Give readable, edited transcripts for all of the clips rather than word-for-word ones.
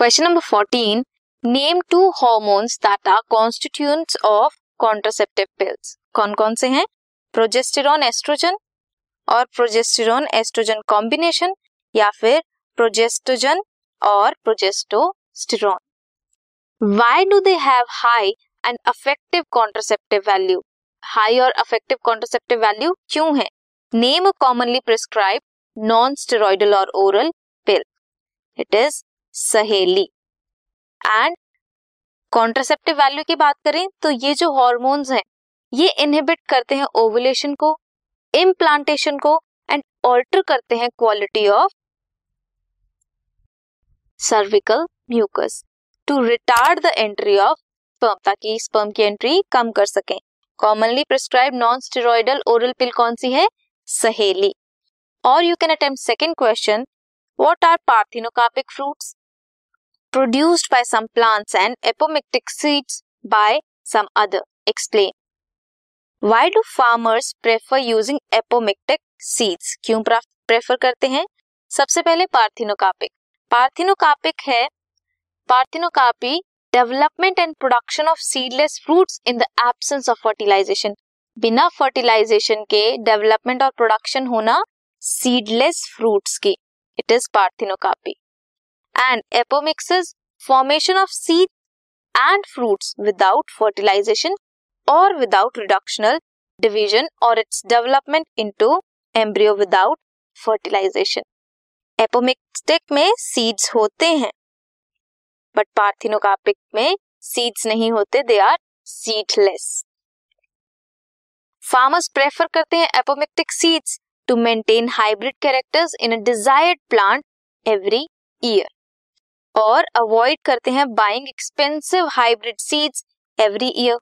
Question number 14, name two hormones that are constituents of contraceptive pills. कौन कौन से हैं? प्रोजेस्टेरॉन एस्ट्रोजन और प्रोजेस्टेरॉन एस्ट्रोजन कॉम्बिनेशन, या फिर प्रोजेस्टोजन और progestosterone. Why do they have high and effective contraceptive value? High और effective contraceptive value क्यों है? Name a commonly prescribe non steroidal और oral pill. It is Saheli. And contraceptive value की बात करें तो ये जो हॉर्मोन्स हैं ये इनहिबिट करते हैं ओवुलेशन को, इम्प्लांटेशन को, एंड ऑल्टर करते हैं quality of cervical mucus to retard the entry of sperm, ताकि स्पर्म की एंट्री कम कर सकें। Commonly prescribe non steroidal oral pill कौन सी है? सहेली। और you can attempt second question, what are parthenocarpic fruits produced by some plants and apomictic seeds by some other. Explain. Why do farmers prefer using apomictic seeds? क्यों prefer करते हैं? सबसे पहले parthenocarpic. Parthenocarpic है, parthenocarpy development and production of seedless fruits in the absence of fertilization. बिना fertilization के development और production होना seedless fruits की. It is parthenocarpy. And apomixis, formation of seeds and fruits without fertilization or without reductional division or its development into embryo without fertilization. Apomictic में seeds होते हैं, but parthenocarpic में seeds नहीं होते, they are seedless. Farmers prefer करते हैं apomictic seeds to maintain hybrid characters in a desired plant every year. और avoid करते हैं buying expensive hybrid seeds every year,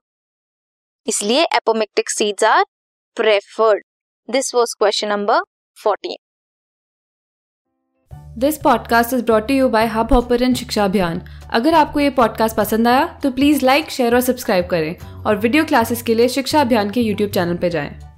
इसलिए apomictic seeds are preferred. This was question number 14। This podcast is brought to you by hub hopper and Shiksha Abhiyan. अगर आपको ये podcast पसंद आया तो प्लीज़ लाइक, शेयर और सब्सक्राइब करें, और वीडियो क्लासेस के लिए शिक्षा अभियान के यूट्यूब चैनल पर जाएं।